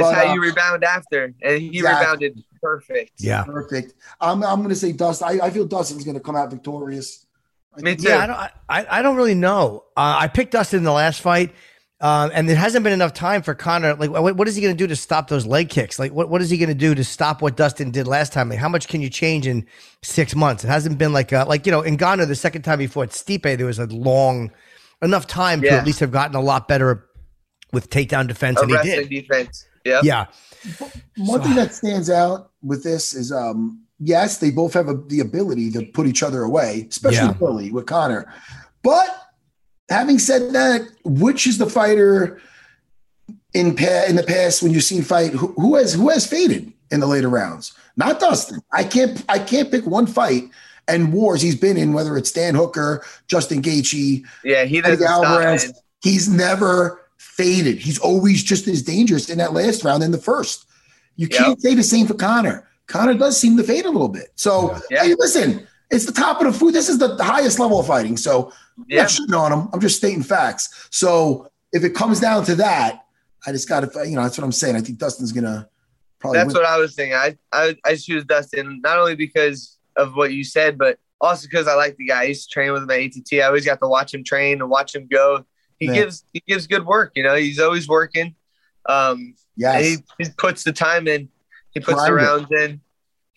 how you rebound after. And he rebounded perfect. Yeah. Perfect. I'm going to say Dustin. I feel Dustin's going to come out victorious. Me too. Yeah, I don't really know. I picked Dustin in the last fight. And there hasn't been enough time for Connor. Like, what is he going to do to stop those leg kicks? Like, what is he going to do to stop what Dustin did last time? Like, how much can you change in 6 months? It hasn't been in Ghana, the second time he fought Stipe, there was a long enough time to at least have gotten a lot better with takedown defense. And he did. Defense. Yep. Yeah. One thing that stands out with this is, yes, they both have the ability to put each other away, especially Billy with Connor, but. Having said that, which is the fighter in the past when you've seen fight who has faded in the later rounds? Not Dustin. I can't pick one fight and wars he's been in, whether it's Dan Hooker, Justin Gaethje, he doesn't stop, Alvarez. Man. He's never faded. He's always just as dangerous in that last round than the first. You can't say the same for Connor. Connor does seem to fade a little bit. So hey, listen. It's the top of the food. This is the highest level of fighting. So I'm not shitting on him. I'm just stating facts. So if it comes down to that, I just got to, that's what I'm saying. I think Dustin's going to probably win. That's what I was thinking. I choose Dustin, not only because of what you said, but also because I like the guy. I used to train with him at ATT. I always got to watch him train and watch him go. He gives good work. He's always working. He puts the time in. He puts the rounds in.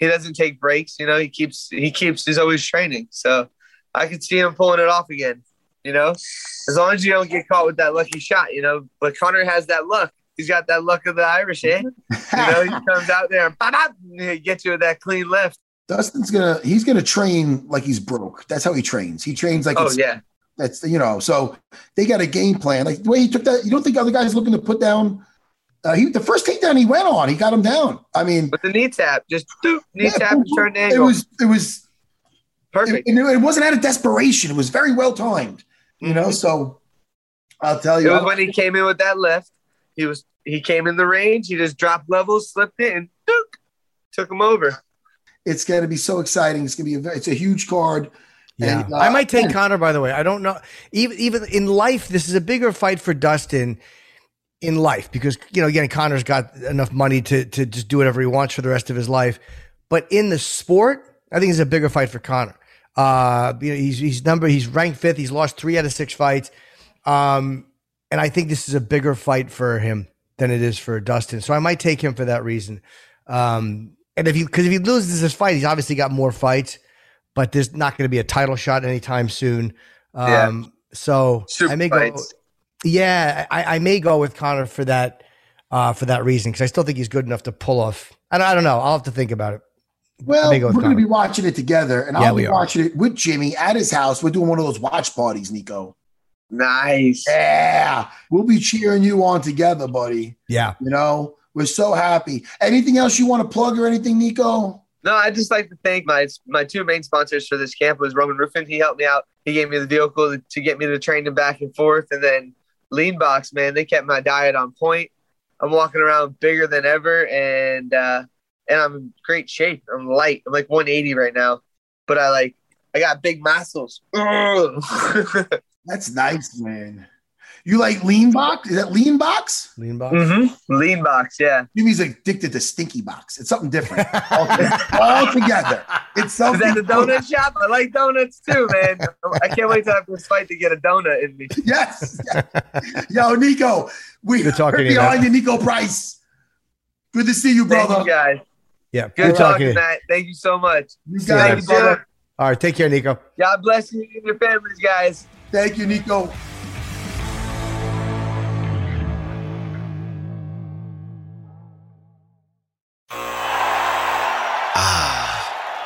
He doesn't take breaks, he's always training. So I could see him pulling it off again, as long as you don't get caught with that lucky shot, but Connor has that luck. He's got that luck of the Irish, eh? He comes out there and he gets you with that clean left. Dustin's he's going to train like he's broke. That's how he trains. He trains like, that's, so they got a game plan. Like the way he took that, you don't think other guys looking to put down, the first takedown he went on, he got him down. I mean, with the knee tap, just knee tap and turn the angle. It was perfect. It wasn't out of desperation. It was very well timed. So I'll tell you. It was when he came in with that left. He came in the range. He just dropped levels, slipped it, and took him over. It's going to be so exciting. It's going to be it's a huge card. Yeah. And, I might take Connor. By the way, I don't know. Even in life, this is a bigger fight for Dustin. in life, because, you know, again, Connor's got enough money to just do whatever he wants for the rest of his life. But in the sport, I think it's a bigger fight for Connor. You know, he's ranked 5th. He's lost 3 out of 6 fights. And I think this is a bigger fight for him than it is for Dustin. So I might take him for that reason. And if he loses this fight, he's obviously got more fights, but there's not going to be a title shot anytime soon. So super I may fights. Go, yeah, I may go with Connor for that reason. Cause I still think he's good enough to pull off. I don't know. I'll have to think about it. Well, we're going to be watching it together, and I'll be watching it with Jimmy at his house. We're doing one of those watch parties, Nico. Nice. Yeah. We'll be cheering you on together, buddy. Yeah. You know, we're so happy. Anything else you want to plug or anything, Nico? No, I'd just like to thank my two main sponsors for this camp was Roman Ruffin. He helped me out. He gave me the vehicle to get me to train him back and forth. And then Lean Box, man, they kept my diet on point. I'm walking around bigger than ever, and I'm in great shape. I'm light. I'm like 180 right now, but I got big muscles. That's nice, man. You like Lean Box? Is that Lean Box? Lean Box. Mm-hmm. Lean Box, yeah. Jimmy's addicted to Stinky Box. It's something different. All together. It's something. Is that the donut shop? I like donuts too, man. I can't wait to have this fight to get a donut in me. Yes. Yo, Nico, we're behind you, Nico Price. Good to see you, brother. Thank you, guys. Yeah. Good talking, Matt. Thank you so much. You guys, brother. All right. Take care, Nico. God bless you and your families, guys. Thank you, Nico. Ah,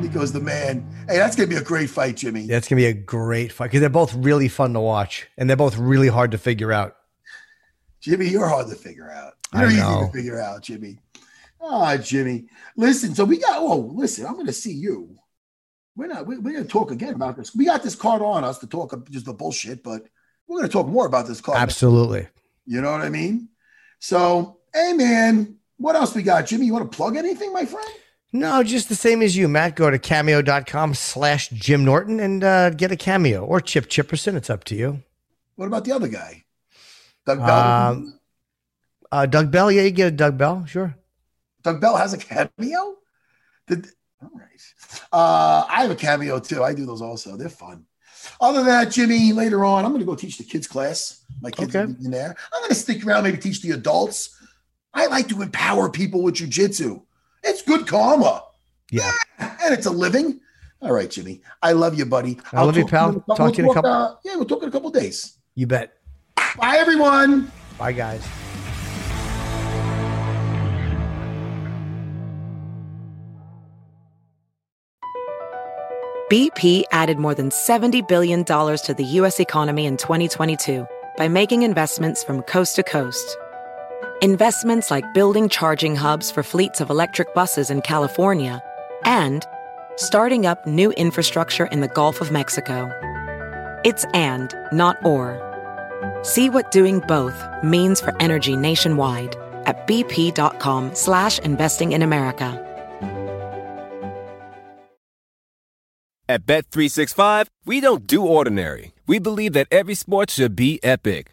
Nico's the man. Hey, that's going to be a great fight, Jimmy. That's going to be a great fight because they're both really fun to watch and they're both really hard to figure out. Jimmy, you're hard to figure out. You're easy to figure out, Jimmy. Ah, Jimmy. Listen, so we got, I'm going to see you. We're going to talk again about this. We got this card on us to talk just the bullshit, but we're going to talk more about this card. Absolutely. Now. You know what I mean? So, hey, man, what else we got? Jimmy, you want to plug anything, my friend? No, just the same as you, Matt. Go to cameo.com/Jim Norton and get a cameo or Chip Chipperson. It's up to you. What about the other guy? Doug Bell? Doug Bell. Yeah, you get a Doug Bell. Sure. Doug Bell has a cameo? All right. I have a cameo too. I do those also. They're fun. Other than that, Jimmy, later on, I'm going to go teach the kids class. My kids are in there. I'm going to stick around, maybe teach the adults. I like to empower people with jujitsu. It's good karma. Yeah. And it's a living. All right, Jimmy. I love you, buddy. I love you, pal. Talk to you in a couple. We'll talk in a couple days. You bet. Bye, everyone. Bye, guys. BP added more than $70 billion to the U.S. economy in 2022 by making investments from coast to coast. Investments like building charging hubs for fleets of electric buses in California and starting up new infrastructure in the Gulf of Mexico. It's and, not or. See what doing both means for energy nationwide at bp.com/investing in America. At Bet365, we don't do ordinary. We believe that every sport should be epic.